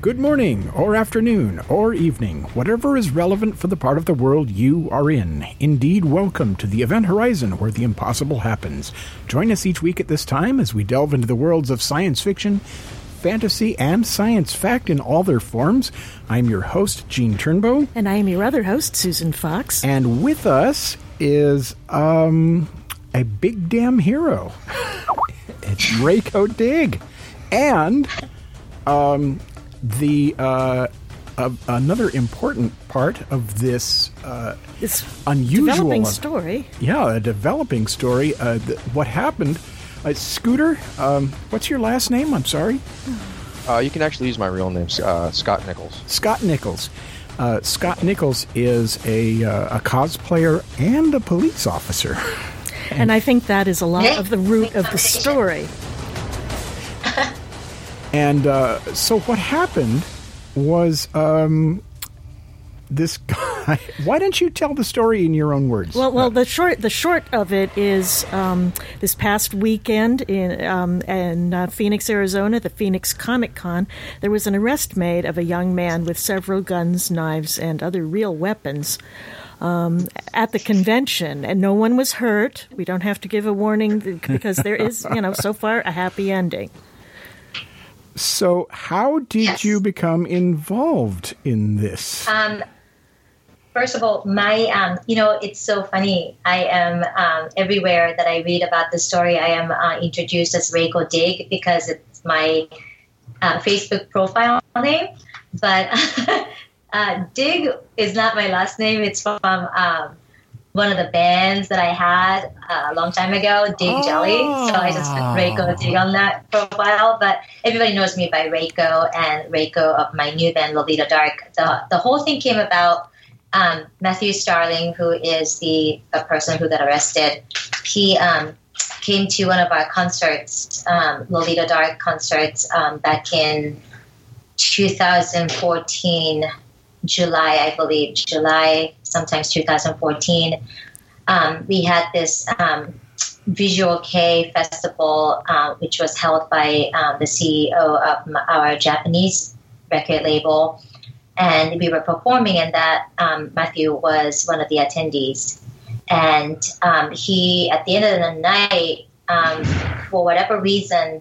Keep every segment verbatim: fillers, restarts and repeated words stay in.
Good morning, or afternoon, or evening, whatever is relevant for the part of the world you are in. Indeed, welcome to the Event Horizon, where the impossible happens. Join us each week at this time as we delve into the worlds of science fiction, fantasy, and science fact in all their forms. I'm your host, Gene Turnbow. And I am your other host, Susan Fox. And with us is, um, a big damn hero. It's Rayko Dig. And, um, the, uh, uh, another important part of this, uh, this unusual... developing story. Yeah, a developing story. Uh, th- what happened... Uh, Scooter, um, what's your last name? I'm sorry. Uh, you can actually use my real name, uh, Scott Nicks. Scott Nicks. Uh, Scott Nicks is a, uh, a cosplayer and a police officer. And, and I think that is a lot of the root of the story. And uh, so what happened was... Um, This guy. Why don't you tell the story in your own words? Well, well, the short the short of it is um, this past weekend in um, in uh, Phoenix, Arizona, the Phoenix Comic Con, there was an arrest made of a young man with several guns, knives, and other real weapons um, at the convention, and no one was hurt. We don't have to give a warning because there is, you know, so far a happy ending. So, how did yes. you become involved in this? Um, First of all, my, um, you know, it's so funny. I am um, everywhere that I read about the story, I am uh, introduced as Rayko Dig because it's my uh, Facebook profile name. But uh, Dig is not my last name. It's from um, one of the bands that I had uh, a long time ago, Dig oh. Jelly. So I just put Rayko Dig on that profile. But everybody knows me by Rayko and Rayko of my new band, Lolita Dark. The, the whole thing came about... Um, Matthew Starling, who is the a person who got arrested, he um, came to one of our concerts, um, Lolita Dark concerts, um, back in twenty fourteen, July, I believe, July, sometimes twenty fourteen. Um, we had this um, Visual K festival, uh, which was held by um, the C E O of our Japanese record label. And we were performing, and that um, Matthew was one of the attendees. And um, he, at the end of the night, um, for whatever reason,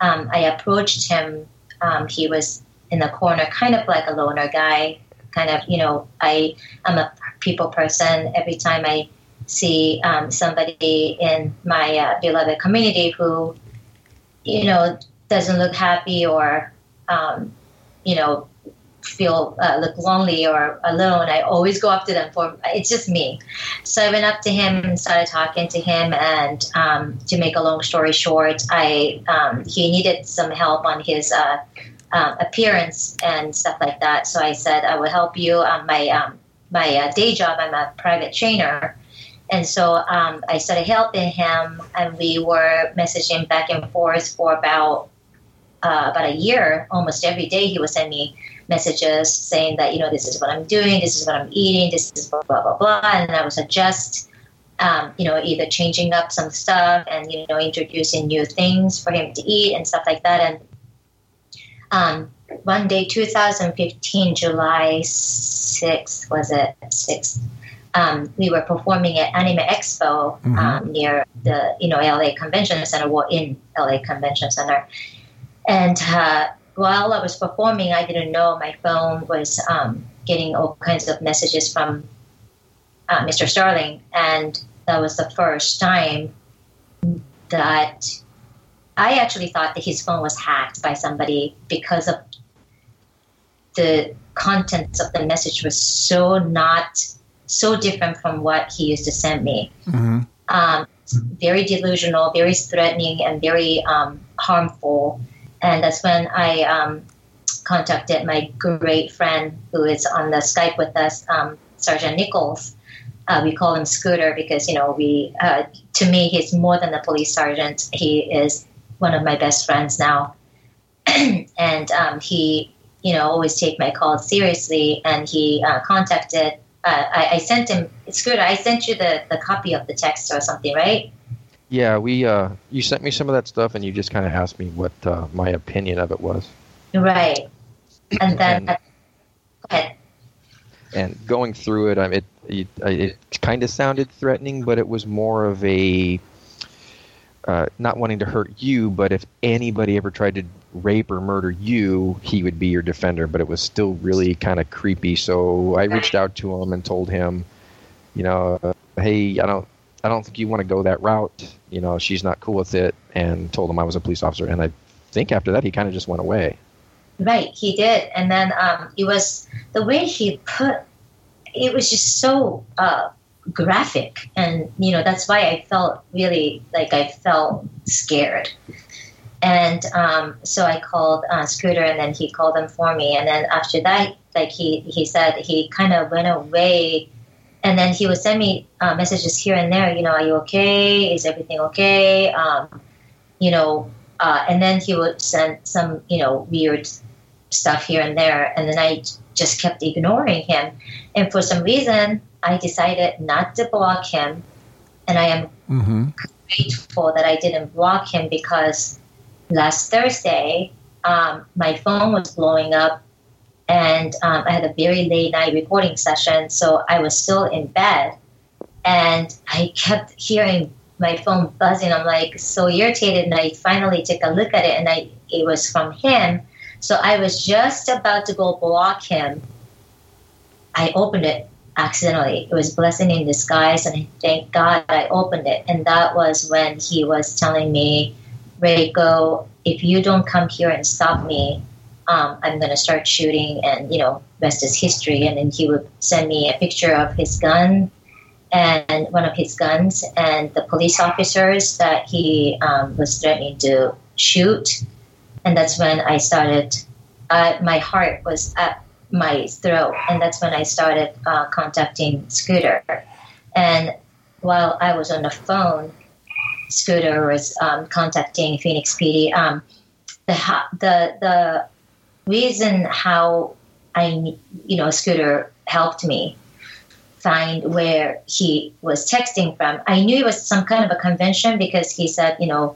um, I approached him. Um, he was in the corner, kind of like a loner guy. Kind of, you know, I, I'm a people person. Every time I see um, somebody in my uh, beloved community who, you know, doesn't look happy or, um, you know, feel uh, look lonely or alone, I always go up to them for it's just me. So I went up to him and started talking to him, and um, to make a long story short, I um, he needed some help on his uh, uh, appearance and stuff like that. So I said I will help you on my um, my uh, day job. I'm a private trainer, and so um, I started helping him, and we were messaging back and forth for about uh, about a year. Almost every day he would send me messages saying that, you know, this is what I'm doing, this is what I'm eating, this is blah, blah, blah, blah. And I was adjust, um, you know, either changing up some stuff and, you know, introducing new things for him to eat and stuff like that. And um, one day, twenty fifteen, July sixth, was it? sixth. Um, we were performing at Anime Expo mm-hmm. um, near the, you know, L A Convention Center, well, in L A Convention Center. And, uh, while I was performing, I didn't know my phone was um, getting all kinds of messages from uh, Mister Starling, and that was the first time that I actually thought that his phone was hacked by somebody because of the contents of the message was so not so different from what he used to send me. Mm-hmm. Um, very delusional, very threatening, and very um, harmful. And that's when I um, contacted my great friend who is on the Skype with us, um, Sergeant Nichols. Uh, we call him Scooter because, you know, we uh, to me, he's more than a police sergeant. He is one of my best friends now. And um, he, you know, always take my calls seriously. And he uh, contacted Uh, I, I sent him, Scooter, I sent you the, the copy of the text or something, right? Yeah, we. Uh, you sent me some of that stuff, and you just kind of asked me what uh, my opinion of it was. Right. And then, and, uh, go ahead. And going through it, I mean, it, it, it kind of sounded threatening, but it was more of a, uh, not wanting to hurt you, but if anybody ever tried to rape or murder you, he would be your defender, but it was still really kind of creepy. So I reached out to him and told him, you know, hey, I don't I don't think you want to go that route. You know, she's not cool with it, and told him I was a police officer. And I think after that, he kind of just went away. Right, he did. And then um, it was the way he put, it was just so uh, graphic. And, you know, that's why I felt really like I felt scared. And um, so I called uh, Scooter, and then he called him for me. And then after that, like he, he said, he kind of went away. And then he would send me uh, messages here and there, you know, are you okay? Is everything okay? Um, you know, uh, and then he would send some, you know, weird stuff here and there. And then I just kept ignoring him. And for some reason, I decided not to block him. And I am mm-hmm. grateful that I didn't block him, because last Thursday, um, my phone was blowing up, and um, I had a very late night recording session, so I was still in bed, and I kept hearing my phone buzzing. I'm like so irritated, and I finally took a look at it, and I it was from him. So I was just about to go block him. I opened it accidentally. It was a blessing in disguise, and thank God I opened it. And that was when he was telling me, Rayko, if you don't come here and stop me, um, I'm going to start shooting, and, you know, rest is history. And then he would send me a picture of his gun and one of his guns and the police officers that he um, was threatening to shoot. And that's when I started, uh, my heart was at my throat. And that's when I started uh, contacting Scooter. And while I was on the phone, Scooter was um, contacting Phoenix P D. Um, the the the reason how I you know Scooter helped me find where he was texting from. I knew it was some kind of a convention because he said you know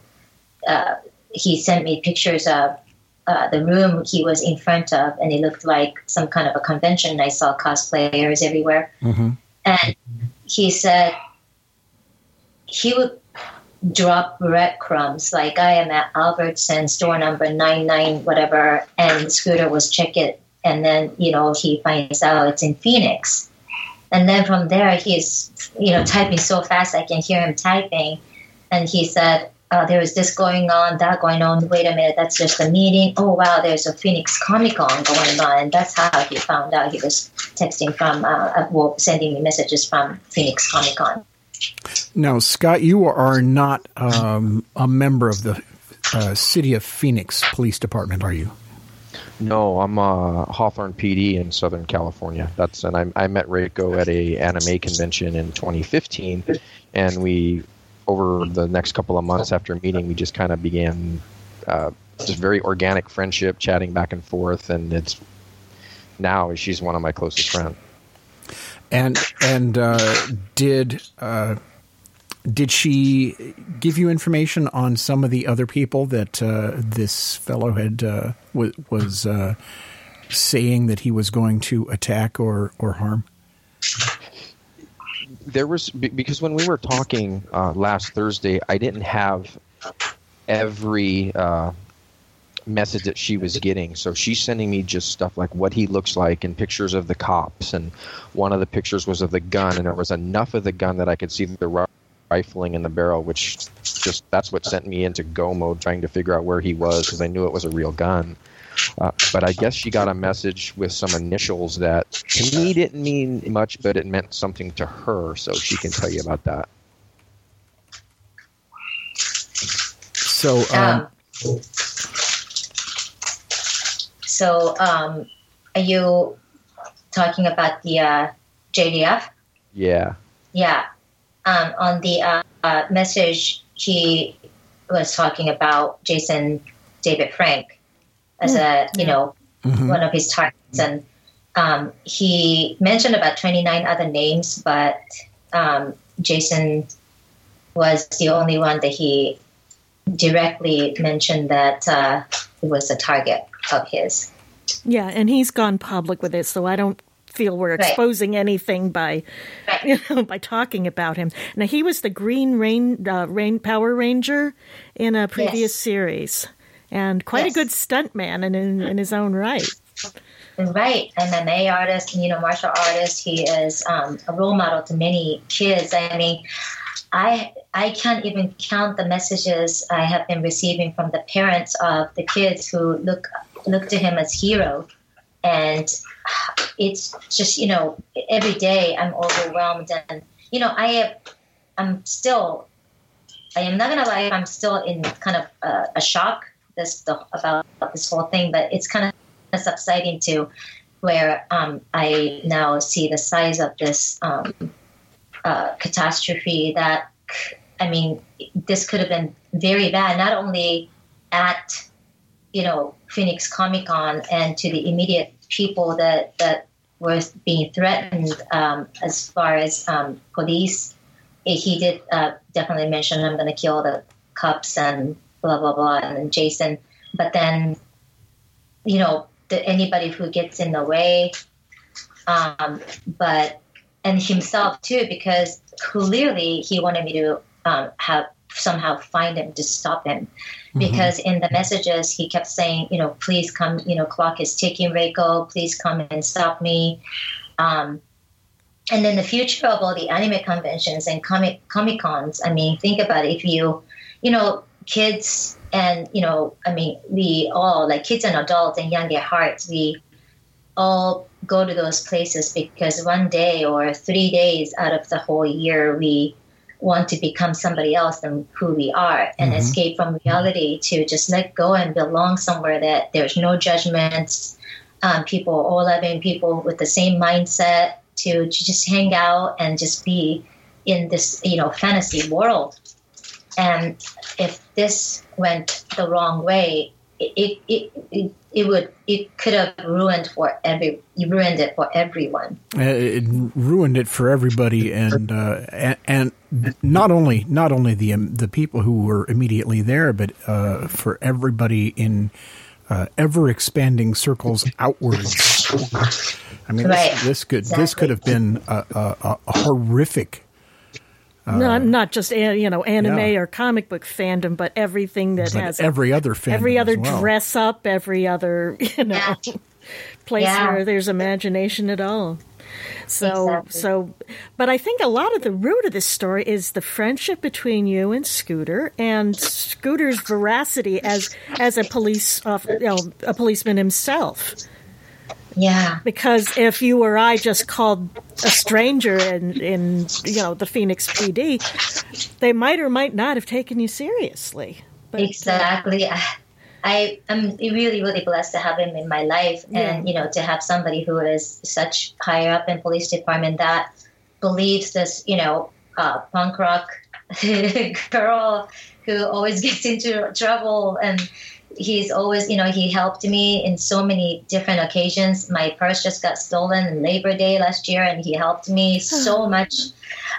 uh, he sent me pictures of uh, the room he was in front of, and it looked like some kind of a convention. I saw cosplayers everywhere, mm-hmm. and he said he would drop breadcrumbs, like I am at Albertsons, door number ninety-nine, whatever, and Scooter was check it, and then, you know, he finds out it's in Phoenix. And then from there, he's, you know, typing so fast, I can hear him typing, and he said, oh, there is this going on, that going on, wait a minute, that's just a meeting, oh, wow, there's a Phoenix Comic Con going on, and that's how he found out he was texting from, uh, well, sending me messages from Phoenix Comic Con. Now, Scott, you are not um, a member of the uh, City of Phoenix Police Department, are you? No, I'm uh, Hawthorne P D in Southern California. That's and I, I met Rayko at a anime convention in twenty fifteen, and we, over the next couple of months after meeting, we just kind of began uh, just very organic friendship, chatting back and forth, and it's now she's one of my closest friends. And and uh, did uh, did she give you information on some of the other people that uh, this fellow had uh, w- was uh, saying that he was going to attack or or harm? There was because when we were talking uh, last Thursday, I didn't have every uh, message that she was getting, so she's sending me just stuff like what he looks like and pictures of the cops, and one of the pictures was of the gun, and there was enough of the gun that I could see the rifling in the barrel, which just that's what sent me into go mode, trying to figure out where he was, because I knew it was a real gun. Uh, but I guess she got a message with some initials that to me didn't mean much, but it meant something to her, so she can tell you about that. So, um, um, so um, are you talking about the uh, J D F? Yeah. Yeah. Um, on the uh, uh, message, he was talking about Jason David Frank as a, you know, mm-hmm. one of his targets. And um, he mentioned about twenty-nine other names, but um, Jason was the only one that he directly mentioned that uh, it was a target of his. Yeah, and he's gone public with it, so I don't feel we're exposing right. anything by right. you know, by talking about him. Now, he was the Green Rain, uh, Rain Power Ranger in a previous yes. series. And quite yes. a good stuntman in, in in his own right. Right. M M A artist, you know, martial artist. He is um, a role model to many kids. I mean, I I can't even count the messages I have been receiving from the parents of the kids who look look to him as hero. And it's just, you know, every day I'm overwhelmed. And, you know, I have, I'm still, I am not going to lie, I'm still in kind of uh, a shock This the, about, about this whole thing, but it's kind of subsiding to where um, I now see the size of this um, uh, catastrophe. That I mean, this could have been very bad. Not only at you know Phoenix Comic Con and to the immediate people that that were being threatened, um, as far as um, police. He did uh, definitely mention, "I'm going to kill the cops," and blah, blah, blah, and then Jason. But then, you know, the, anybody who gets in the way, um, but, and himself too, because clearly he wanted me to um, have somehow find him to stop him. Mm-hmm. Because in the messages, he kept saying, you know, please come, you know, clock is ticking, Rayko, please come and stop me. Um, and then the future of all the anime conventions and comic, comic cons, I mean, think about it, if you, you know, kids and, you know, I mean, we all, like kids and adults and young at heart, we all go to those places because one day or three days out of the whole year, we want to become somebody else than who we are and mm-hmm. escape from reality to just let go and belong somewhere that there's no judgments, um, people, all loving people with the same mindset to, to just hang out and just be in this, you know, fantasy world. And if this went the wrong way, it it, it it would it could have ruined for every you ruined it for everyone. It ruined it for everybody, and uh, and, and not only not only the um, the people who were immediately there, but uh, for everybody in uh, ever expanding circles outwards. I mean, right. this, this could exactly. this could have been a, a, a horrific. Uh, not, not just you know anime yeah. or comic book fandom, but everything that but has every a, other fandom every other as well. Dress up, every other you know yeah. place yeah. where there's imagination at all. So exactly. so, but I think a lot of the root of this story is the friendship between you and Scooter, and Scooter's veracity as as a police uh, you know, a policeman himself. Yeah, because if you or I just called a stranger in, in you know the Phoenix P D, they might or might not have taken you seriously. But, exactly, uh, I am really really blessed to have him in my life, yeah. and you know to have somebody who is such higher up in police department that believes this you know uh, punk rock girl who always gets into trouble and. He's always, you know, he helped me in so many different occasions. My purse just got stolen Labor Day last year, and he helped me so much,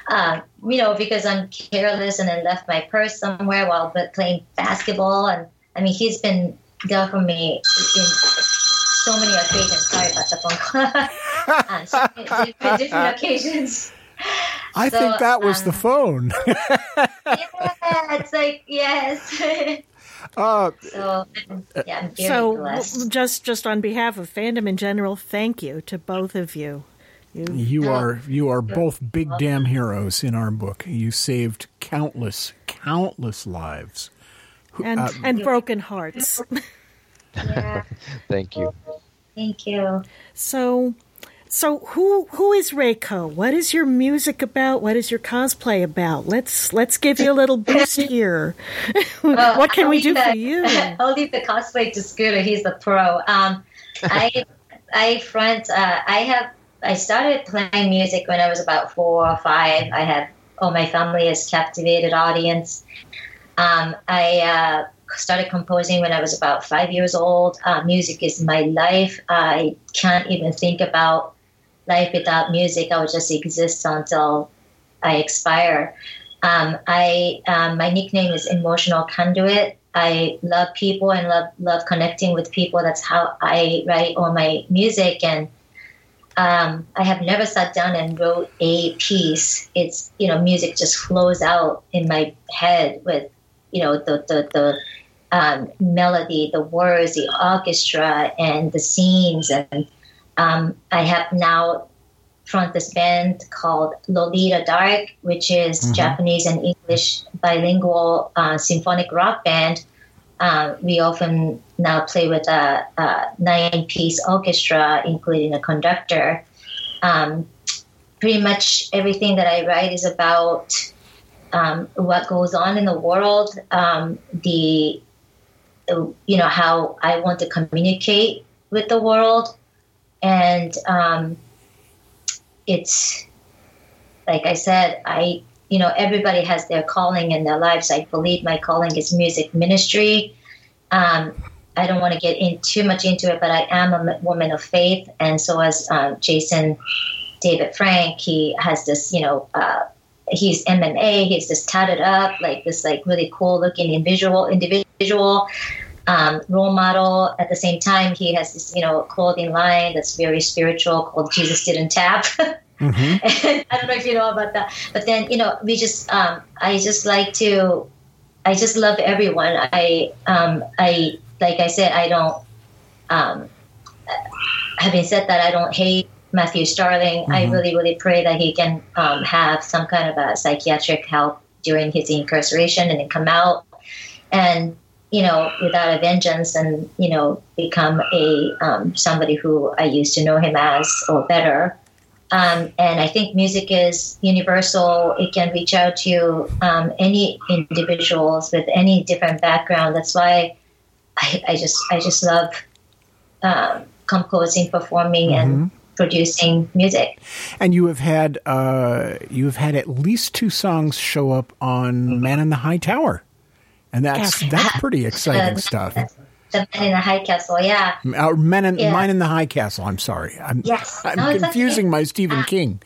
uh, you know, because I'm careless and then left my purse somewhere while playing basketball. And, I mean, he's been there for me in so many occasions. Sorry about the phone call. So many different occasions. I so, think that was um, the phone. Yeah, it's like, yes. Uh, so, yeah, so just, just on behalf of fandom in general, thank you to both of you You, you no. are you are both big damn heroes in our book. You saved countless, countless lives. And, uh, and broken hearts. Yeah. Thank you. Thank you. So so who who is Rayko? What is your music about? What is your cosplay about? Let's let's give you a little boost here. Well, what can I'll we do the, for you? I'll leave the cosplay to Scooter. He's the pro. Um, I I front uh, I have I started playing music when I was about four or five. I have oh my family has captivated audience. Um, I uh, started composing when I was about five years old. Uh, music is my life. I can't even think about life without music. I would just exist until I expire. Um, I um, my nickname is Emotional Conduit. I love people and love love connecting with people. That's how I write all my music. And um, I have never sat down and wrote a piece. It's, you know, music just flows out in my head with, you know, the the, the um, melody, the words, the orchestra, and the scenes. And um, I have now front this band called Lolita Dark, which is mm-hmm. Japanese and English bilingual uh, symphonic rock band. Um, we often now play with a, a nine-piece orchestra, including a conductor. Um, pretty much everything that I write is about Um, what goes on in the world, um, the, you know, how I want to communicate with the world. And um, it's, like I said, I, you know, everybody has their calling in their lives. I believe my calling is music ministry. Um, I don't want to get in too much into it, but I am a woman of faith. And so as um, Jason David Frank, he has this, you know, uh, he's M M A, he's just tatted up, like this like really cool looking individual, individual um, role model. At the same time, he has this, you know, clothing line that's very spiritual called Jesus Didn't Tap. Mm-hmm. And I don't know if you know about that. But then, you know, we just, um, I just like to, I just love everyone. I, um, I like I said, I don't, um, having said that, I don't hate Matthew Starling. Mm-hmm. I really, really pray that he can um, have some kind of a psychiatric help during his incarceration and then come out and, you know, without a vengeance and, you know, become a um, somebody who I used to know him as or better. Um, and I think music is universal. It can reach out to um, any individuals with any different background. That's why I, I just I just love um, composing, performing, mm-hmm. and producing music. And you have had uh, you have had at least two songs show up on mm-hmm. Man in the High Tower, and that's yes. that's pretty exciting the, stuff. The Man in the High Castle, yeah. Uh, Men in yeah. Mine in the High Castle. I'm sorry, I'm yes. I'm no, confusing okay. my Stephen uh, King.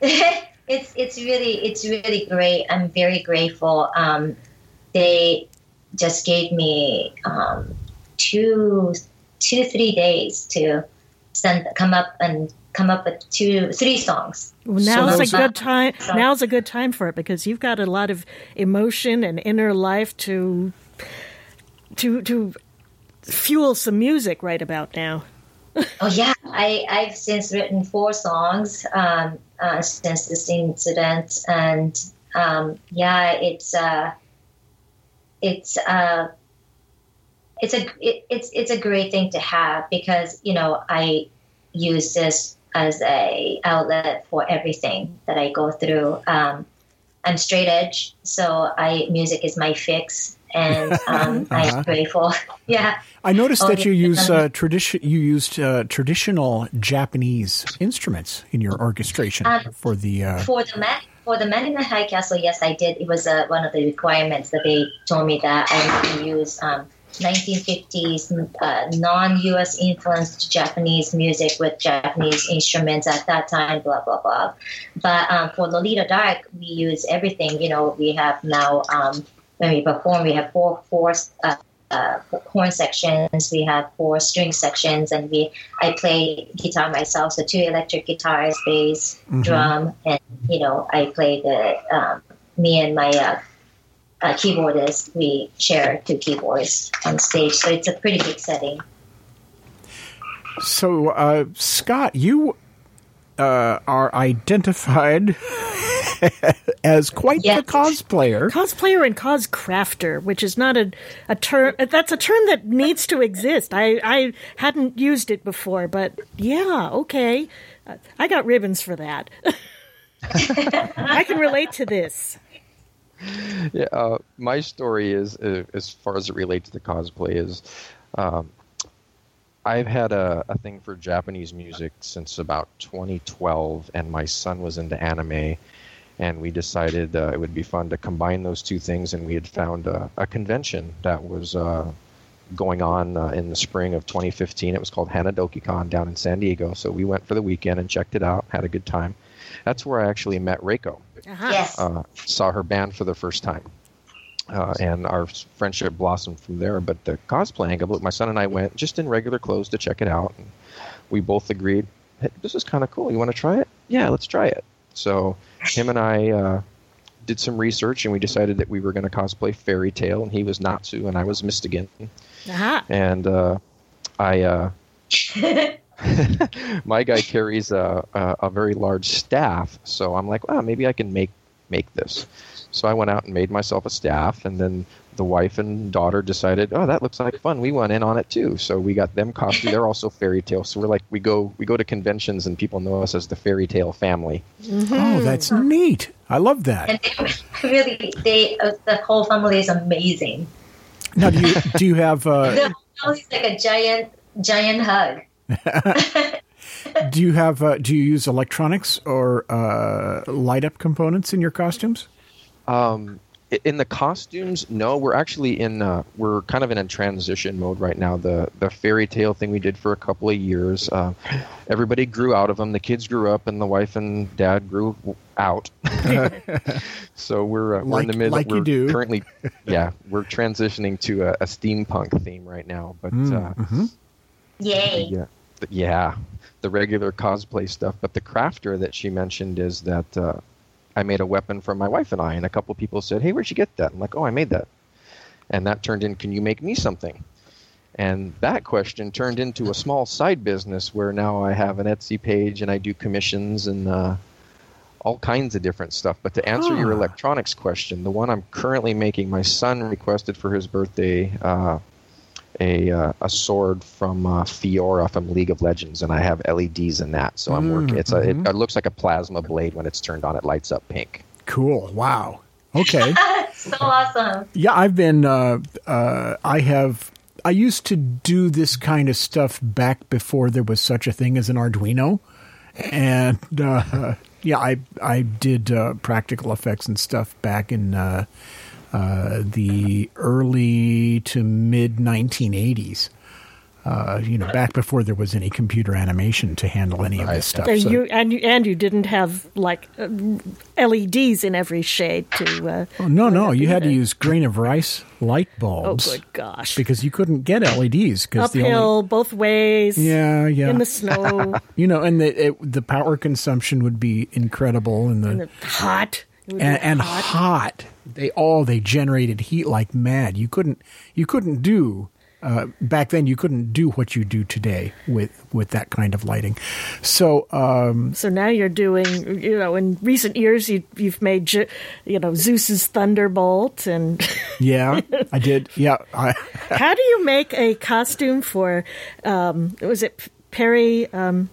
it's it's really it's really great. I'm very grateful. Um, they just gave me um, two two three days to. Send, come up and come up with two, three songs. Well, now's so a good time. Songs. Now's a good time for it because you've got a lot of emotion and inner life to to to fuel some music right about now. Oh yeah, I, I've since written four songs um, uh, since this incident, and um, yeah, it's uh, it's. Uh, It's a it, it's it's a great thing to have because, you know, I use this as a outlet for everything that I go through. Um, I'm straight edge, so I music is my fix, and um, uh-huh. I'm grateful. Yeah, I noticed oh, that you use uh, tradition. You used uh, traditional Japanese instruments in your orchestration um, for the uh... for the man for the Man in the High Castle. Yes, I did. It was uh, one of the requirements that they told me that I had to use. Um, nineteen fifties uh, non-U S influenced Japanese music with Japanese instruments at that time, blah, blah, blah. But um, for Lolita Dark, we use everything. You know, we have now, um, when we perform, we have four, four uh, uh, horn sections, we have four string sections, and we I play guitar myself, so two electric guitars, bass, mm-hmm. drum, and, you know, I play the, um, me and my uh, Uh, keyboardist, we share two keyboards on stage, so it's a pretty big setting. So, uh, Scott, you uh, are identified as quite yeah. the cosplayer. Cosplayer and coscrafter, which is not a, a term. That's a term that needs to exist. I, I hadn't used it before, but yeah, okay. I got ribbons for that. I can relate to this. Yeah, uh, my story is, uh, as far as it relates to the cosplay, is um, I've had a, a thing for Japanese music since about twenty twelve, and my son was into anime, and we decided uh, it would be fun to combine those two things, and we had found a, a convention that was uh, going on uh, in the spring of twenty fifteen. It was called HanadokiCon down in San Diego, so we went for the weekend and checked it out, had a good time. That's where I actually met Rayko. Uh-huh. Yes. Uh, saw her band for the first time. Uh, and our friendship blossomed from there. But the cosplaying, look, my son and I went just in regular clothes to check it out. And we both agreed, hey, this is kind of cool. You want to try it? Yeah, let's try it. So him and I uh, did some research, and we decided that we were going to cosplay Fairy Tail. And he was Natsu, and I was Mystogan. Uh-huh. And uh, I... Uh, my guy carries a, a, a very large staff, so I'm like, wow, maybe I can make make this. So I went out and made myself a staff, and then the wife and daughter decided, oh, that looks like fun. We went in on it too, so we got them costumed. They're also Fairy Tail, so we're like, we go we go to conventions and people know us as the Fairy Tail family. Mm-hmm. Oh, that's neat! I love that. And they really, they uh, the whole family is amazing. Now, do you do you have? Uh... The whole family's like a giant giant hug. do you have uh, do you use electronics or uh, light up components in your costumes? Um, in the costumes, no. We're actually in uh, we're kind of in a transition mode right now. The the Fairy Tail thing we did for a couple of years. Uh, everybody grew out of them. The kids grew up, and the wife and dad grew out. So we're uh, we're like, in the middle. Like we're you do. Currently, yeah, we're transitioning to a, a steampunk theme right now. But mm, uh, mm-hmm. yay! Yeah. Yeah, the regular cosplay stuff. But the crafter that she mentioned is that uh, I made a weapon for my wife and I, and a couple people said, hey, where'd you get that? I'm like, oh, I made that. And that turned in, can you make me something? And that question turned into a small side business where now I have an Etsy page and I do commissions and uh, all kinds of different stuff. But to answer oh. your electronics question, the one I'm currently making, my son requested for his birthday uh A, uh, a sword from uh, Fiora from League of Legends, and I have L E Ds in that, so I'm mm, working. It's mm-hmm. a, it, it looks like a plasma blade when it's turned on. It lights up pink. Cool. Wow. Okay. So awesome. Yeah, I've been. Uh, uh, I have. I used to do this kind of stuff back before there was such a thing as an Arduino, and uh, yeah, I I did uh, practical effects and stuff back in. Uh, Uh, the early to mid nineteen eighties, uh, you know, back before there was any computer animation to handle any of this stuff. So so. You, and, you, and you didn't have, like, uh, L E Ds in every shade to... Uh, oh, no, no, you had to use grain of rice light bulbs. Oh, good gosh. Because you couldn't get L E Ds. Cause uphill, the only, both ways. Yeah, yeah. In the snow. You know, and the it, the power consumption would be incredible. And the, and the hot... And, and hot. hot, they all they generated heat like mad. You couldn't, you couldn't do uh, back then. You couldn't do what you do today with, with that kind of lighting. So, um, so now you're doing, you know, in recent years you you've made, you know, Zeus's Thunderbolt and yeah, I did. Yeah. I, How do you make a costume for? Um, was it Perry? Um,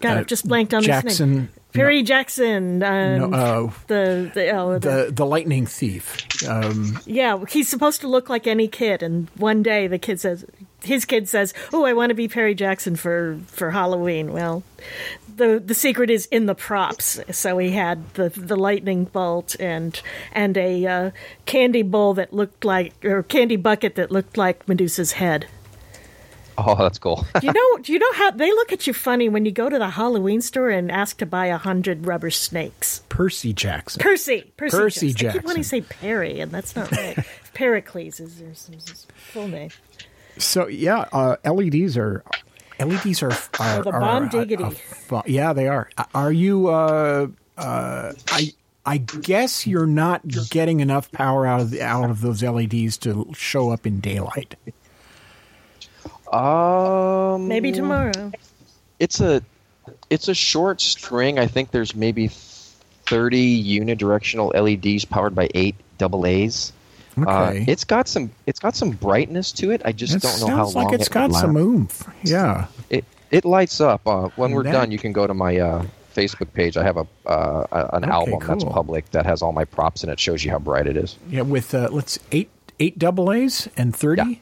God, uh, I've just blanked on Jackson, his name. Perry no. Jackson, um, no, uh, the the, oh, the the the lightning thief. Um, yeah, he's supposed to look like any kid, and one day the kid says, his kid says, "Oh, I want to be Perry Jackson for, for Halloween." Well, the the secret is in the props. So he had the, the lightning bolt and and a uh, candy bowl that looked like or candy bucket that looked like Medusa's head. Oh, that's cool. Do you know, do you know how they look at you funny when you go to the Halloween store and ask to buy a hundred rubber snakes? Percy Jackson. Percy. Percy, Percy Jackson. Jackson. I keep wanting to say Perry, and that's not right. Pericles is his full name. So, yeah, uh, L E Ds are... L E Ds are... are the bomb diggity. A, a, yeah, they are. Are you... Uh, uh, I I guess you're not getting enough power out of the, out of those L E Ds to show up in daylight. Um, Maybe tomorrow. It's a it's a short string. I think there's maybe thirty unidirectional L E Ds powered by eight double A's. Okay. Uh, it's got some. It's got some brightness to it. I just it don't know how like long. Sounds like it's it got some oomph. Yeah. It it lights up. Uh, when we're that, done, you can go to my uh, Facebook page. I have a uh, an okay, album cool. that's public that has all my props, and it shows you how bright it is. Yeah, with uh, let's eight eight double A's and thirty. Yeah.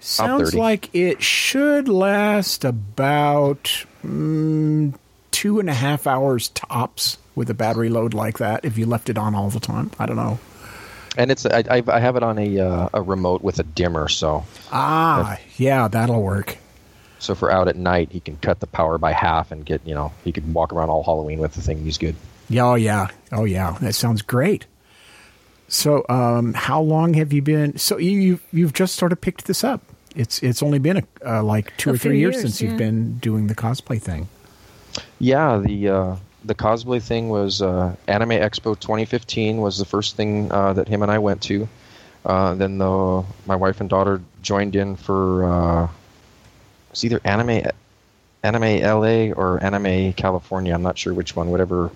Sounds thirty. Like it should last about mm, two and a half hours tops with a battery load like that. If you left it on all the time, I don't know. And it's I, I have it on a uh, a remote with a dimmer, so ah, if, yeah, that'll work. So for out at night, he can cut the power by half and get you know he can walk around all Halloween with the thing. He's good. Yeah, oh yeah, oh yeah, that sounds great. So um, how long have you been? So you you've just sort of picked this up. It's it's only been a, uh, like two a or three years, years since yeah. you've been doing the cosplay thing. Yeah, the. Uh, The cosplay thing was uh, Anime Expo twenty fifteen was the first thing uh, that him and I went to. Uh, then the, my wife and daughter joined in for uh, it's either Anime Anime L A or Anime California. I'm not sure which one, whatever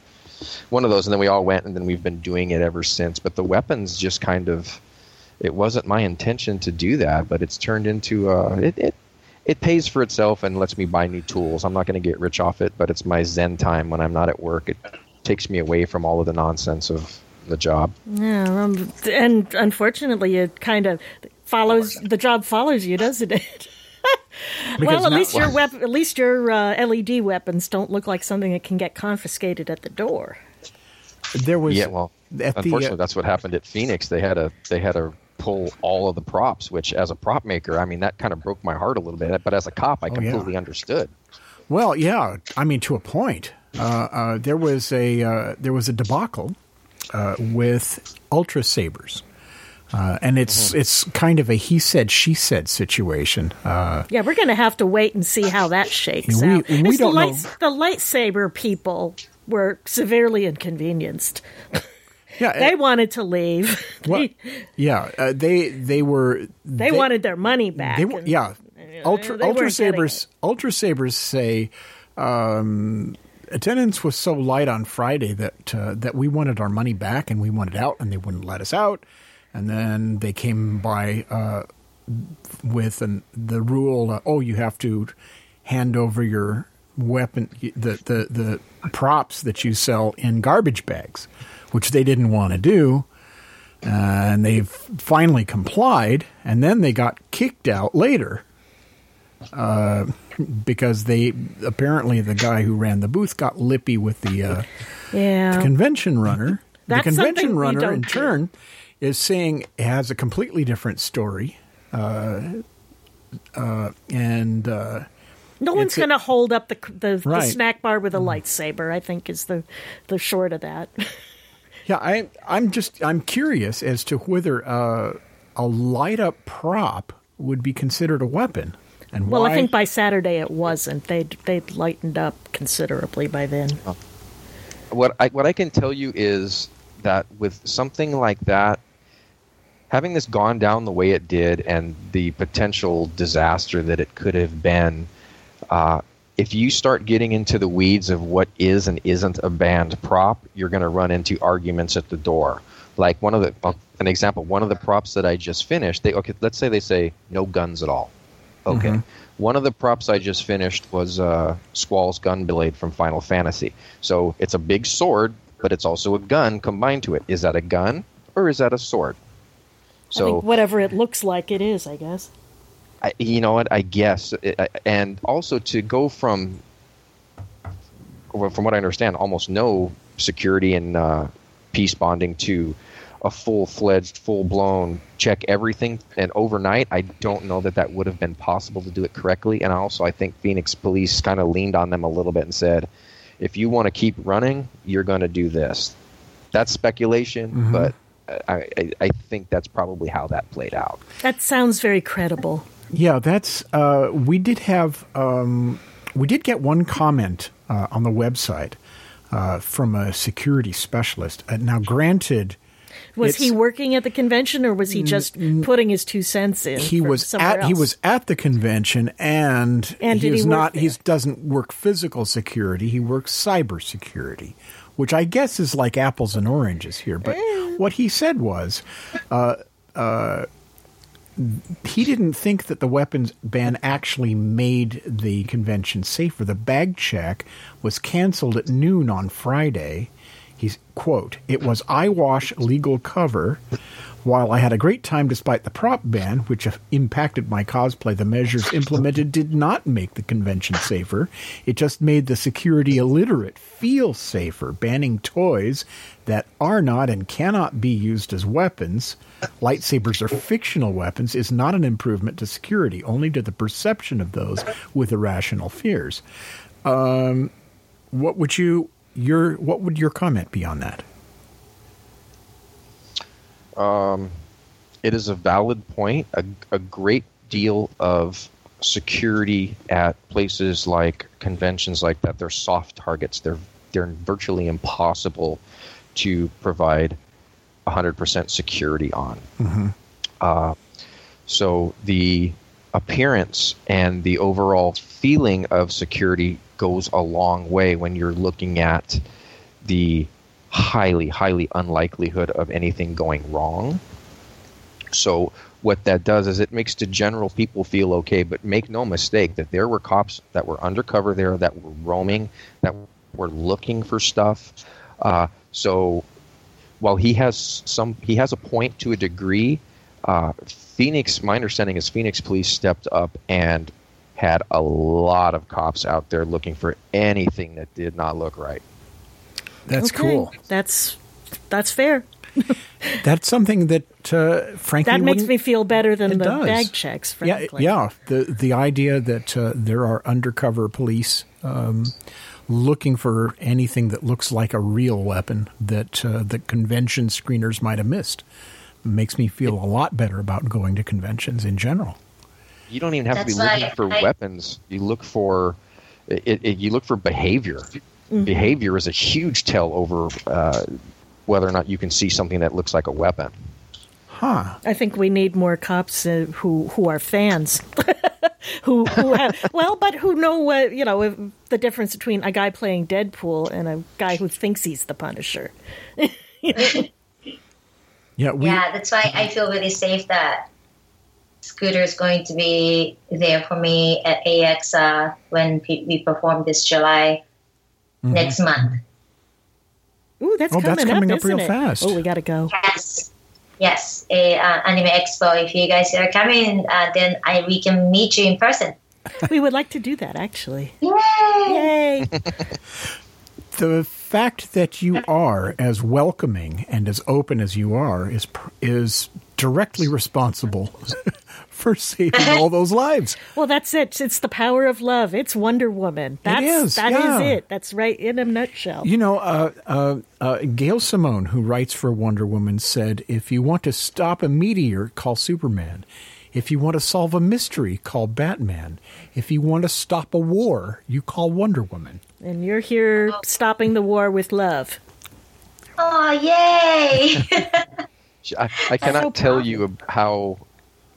one of those. And then we all went, and then we've been doing it ever since. But the weapons just kind of it wasn't my intention to do that, but it's turned into uh, it. it It pays for itself and lets me buy new tools. I'm not going to get rich off it, but it's my zen time when I'm not at work. It takes me away from all of the nonsense of the job. Yeah, um, and unfortunately, it kind of follows the job follows you, doesn't it? Well, at least, your wep- at least your uh, L E D weapons don't look like something that can get confiscated at the door. There was yeah, well, unfortunately, the, uh, that's what happened at Phoenix. They had a they had a. pull all of the props, which as a prop maker, I mean, that kind of broke my heart a little bit. But as a cop, I completely oh, yeah. understood. Well, yeah, I mean, to a point. Uh, uh, there was a uh, there was a debacle uh, with Ultra Sabers, uh, and it's mm-hmm. it's kind of a he said she said situation. Uh, yeah, we're going to have to wait and see how that shakes we, out. We don't the, light, the lightsaber people were severely inconvenienced. Yeah, they it, wanted to leave. Well, yeah, uh, they they were. They, they wanted their money back. They were, and, yeah, Ultra Ultra Sabers Ultra Sabers say um, attendance was so light on Friday that uh, that we wanted our money back and we wanted out, and they wouldn't let us out. And then they came by uh, with an, the rule: uh, oh, you have to hand over your weapon, the the the props that you sell in garbage bags. Which they didn't want to do, uh, and they finally complied, and then they got kicked out later uh, because they apparently the guy who ran the booth got lippy with the, uh, yeah. the convention runner. That's the convention runner, in turn, is saying has a completely different story, uh, uh, and uh, no one's going to hold up the the, right. the snack bar with a lightsaber. I think is the the short of that. Yeah, I, I'm just I'm curious as to whether uh, a light-up prop would be considered a weapon. And well, why. I think by Saturday it wasn't. They'd, they'd lightened up considerably by then. Uh, what I what I can tell you is that with something like that, having this gone down the way it did and the potential disaster that it could have been, uh, if you start getting into the weeds of what is and isn't a banned prop, you're going to run into arguments at the door. Like one of the, an example, one of the props that I just finished, they okay, let's say they say no guns at all. Okay. Mm-hmm. One of the props I just finished was uh, Squall's gun blade from Final Fantasy. So it's a big sword, but it's also a gun combined to it. Is that a gun or is that a sword? So I think whatever it looks like, it is, I guess. I, you know what? I guess, it, I, and also to go from, from what I understand, almost no security and uh, peace bonding to a full-fledged, full-blown check everything and overnight. I don't know that that would have been possible to do it correctly. And also, I think Phoenix Police kind of leaned on them a little bit and said, "If you want to keep running, you're going to do this." That's speculation, mm-hmm. but I, I, I think that's probably how that played out. That sounds very credible. Yeah, that's uh, we did have um, we did get one comment uh, on the website uh, from a security specialist. Uh, now, granted, Was it's, he working at the convention, or was he just putting his two cents in? He was at else? he was at the convention, and, and he's he not. He doesn't work physical security. He works cybersecurity, which I guess is like apples and oranges here. But eh. what he said was, uh, uh, he didn't think that the weapons ban actually made the convention safer. The bag check was canceled at noon on Friday. He's, quote, "It was eyewash legal cover. While I had a great time despite the prop ban, which impacted my cosplay, the measures implemented did not make the convention safer. It just made the security illiterate feel safer, banning toys that are not and cannot be used as weapons. Lightsabers are fictional weapons is not an improvement to security, only to the perception of those with irrational fears." Um, what would you... Your what would your comment be on that? Um, it is a valid point. A, a great deal of security at places like conventions like that, they're soft targets. They're they're virtually impossible to provide one hundred percent security on. Mm-hmm. Uh, so the appearance and the overall feeling of security goes a long way when you're looking at the highly, highly unlikelihood of anything going wrong. So what that does is it makes the general people feel okay, but make no mistake that there were cops that were undercover there, that were roaming, that were looking for stuff. Uh, so while he has some, he has a point to a degree, uh, Phoenix, my understanding is Phoenix police stepped up and had a lot of cops out there looking for anything that did not look right. That's okay. Cool. That's that's fair. That's something that, uh, frankly, that makes me feel better than the does. bag checks. Frankly, yeah, yeah. The the idea that uh, there are undercover police um, looking for anything that looks like a real weapon that uh, the convention screeners might have missed makes me feel a lot better about going to conventions in general. You don't even have That's to be looking I, for I, weapons. You look for it, it, you look for behavior. Mm-hmm. Behavior is a huge tell over uh, whether or not you can see something that looks like a weapon. Huh. I think we need more cops uh, who who are fans, who who have well, but who know uh, you know the difference between a guy playing Deadpool and a guy who thinks he's the Punisher. Yeah, we, yeah. That's why I feel really safe that Scooter is going to be there for me at A X uh, when p- we perform this July mm-hmm. next month. Ooh, that's oh, coming that's coming up, up real it? fast. Oh, we gotta go. Yes, yes. A, uh, Anime Expo. If you guys are coming, uh, then I we can meet you in person. We would like to do that, actually. Yay! Yay! The fact that you are as welcoming and as open as you are is is. directly responsible for saving all those lives. Well, that's it. It's the power of love. It's Wonder Woman. That's, it is. That yeah. is it. That's right in a nutshell. You know, uh, uh, uh, Gail Simone, who writes for Wonder Woman, said, "If you want to stop a meteor, call Superman. If you want to solve a mystery, call Batman. If you want to stop a war, you call Wonder Woman." And you're here stopping the war with love. Oh, yay! I, I cannot so tell you how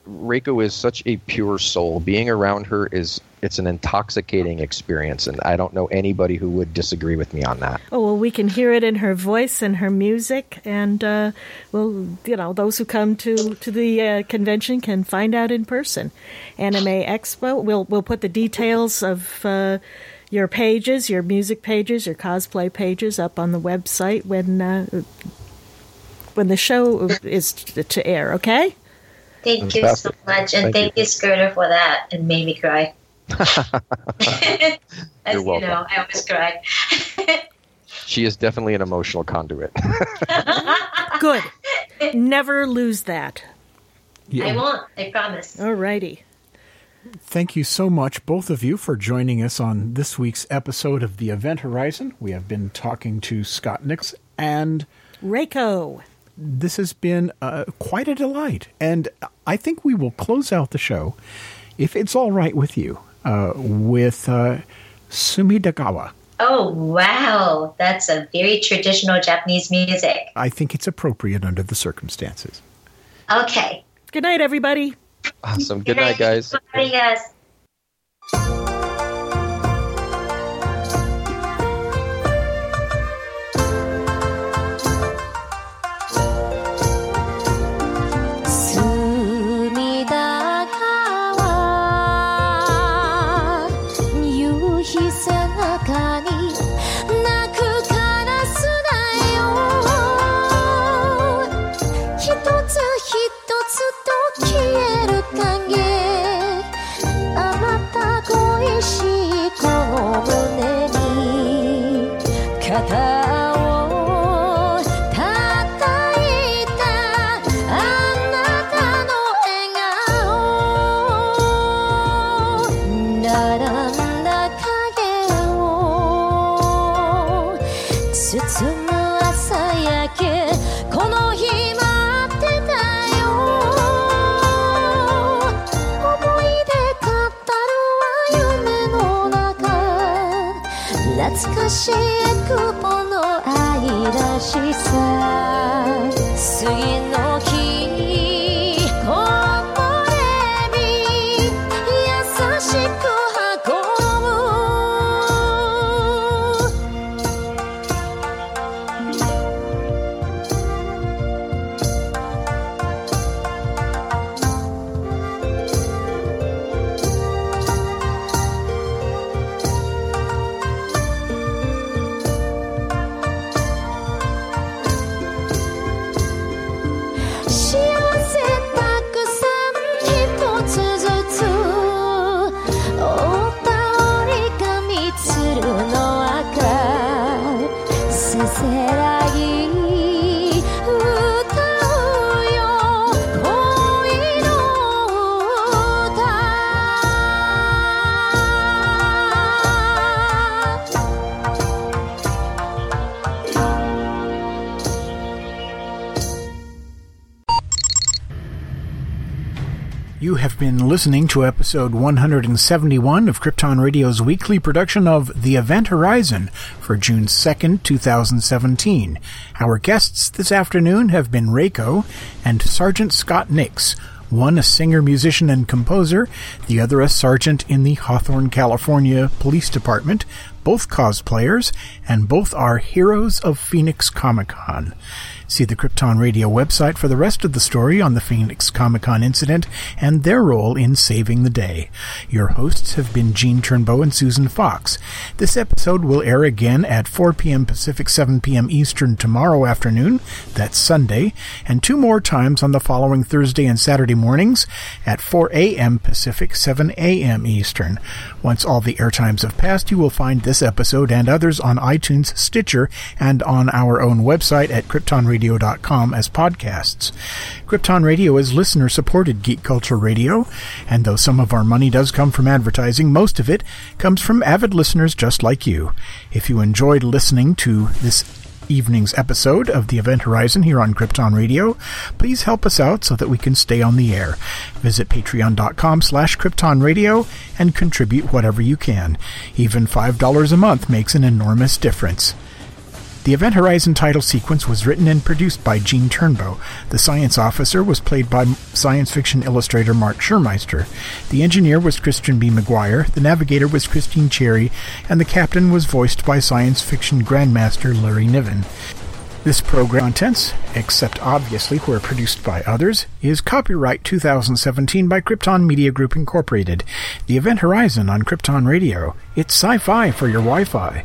Rayko is such a pure soul. Being around her is it's an intoxicating experience, and I don't know anybody who would disagree with me on that. Oh, well, we can hear it in her voice and her music, and uh, well, you know, those who come to to the uh, convention can find out in person. Anime Expo. We'll we'll put the details of uh, your pages, your music pages, your cosplay pages up on the website when. Uh, when the show is to air, okay? Thank you so much, and thank, thank you, Scooter, for that. It made me cry. As You're welcome. You know, I always cry. She is definitely an emotional conduit. Good. Never lose that. Yeah. I won't. I promise. All righty. Thank you so much, both of you, for joining us on this week's episode of The Event Horizon. We have been talking to Scott Nicks and Rayko. This has been uh, quite a delight, and I think we will close out the show, if it's all right with you, uh, with uh, Sumi Dagawa, Oh, wow. That's a very traditional Japanese music. I think it's appropriate under the circumstances. Okay. Good night, everybody. Awesome. Good, Good night, night, guys. Everybody, yes. You have been listening to episode one hundred seventy-one of Krypton Radio's weekly production of The Event Horizon for June second, twenty seventeen. Our guests this afternoon have been Rayko and Sergeant Scott Nicks, one a singer, musician, and composer, the other a sergeant in the Hawthorne, California Police Department, both cosplayers, and both are heroes of Phoenix Comic Con. See the Krypton Radio website for the rest of the story on the Phoenix Comic Con incident and their role in saving the day. Your hosts have been Gene Turnbow and Susan Fox. This episode will air again at four p.m. Pacific, seven p.m. Eastern tomorrow afternoon, that's Sunday, and two more times on the following Thursday and Saturday mornings at four a.m. Pacific, seven a.m. Eastern. Once all the airtimes have passed, you will find this episode and others on iTunes, Stitcher, and on our own website at Krypton Radio dot com. as podcasts. Krypton Radio is listener-supported geek culture radio, and though some of our money does come from advertising, most of it comes from avid listeners just like you. If you enjoyed listening to this evening's episode of The Event Horizon here on Krypton Radio, please help us out so that we can stay on the air. Visit patreon.com slash Krypton Radio and contribute whatever you can. Even five dollars a month makes an enormous difference. The Event Horizon title sequence was written and produced by Gene Turnbow. The science officer was played by science fiction illustrator Mark Schirmeister. The engineer was Christian B. McGuire. The navigator was Christine Cherry. And the captain was voiced by science fiction grandmaster Larry Niven. This program contents, except obviously where produced by others, is copyright two thousand seventeen by Krypton Media Group Incorporated. The Event Horizon on Krypton Radio. It's sci-fi for your Wi-Fi.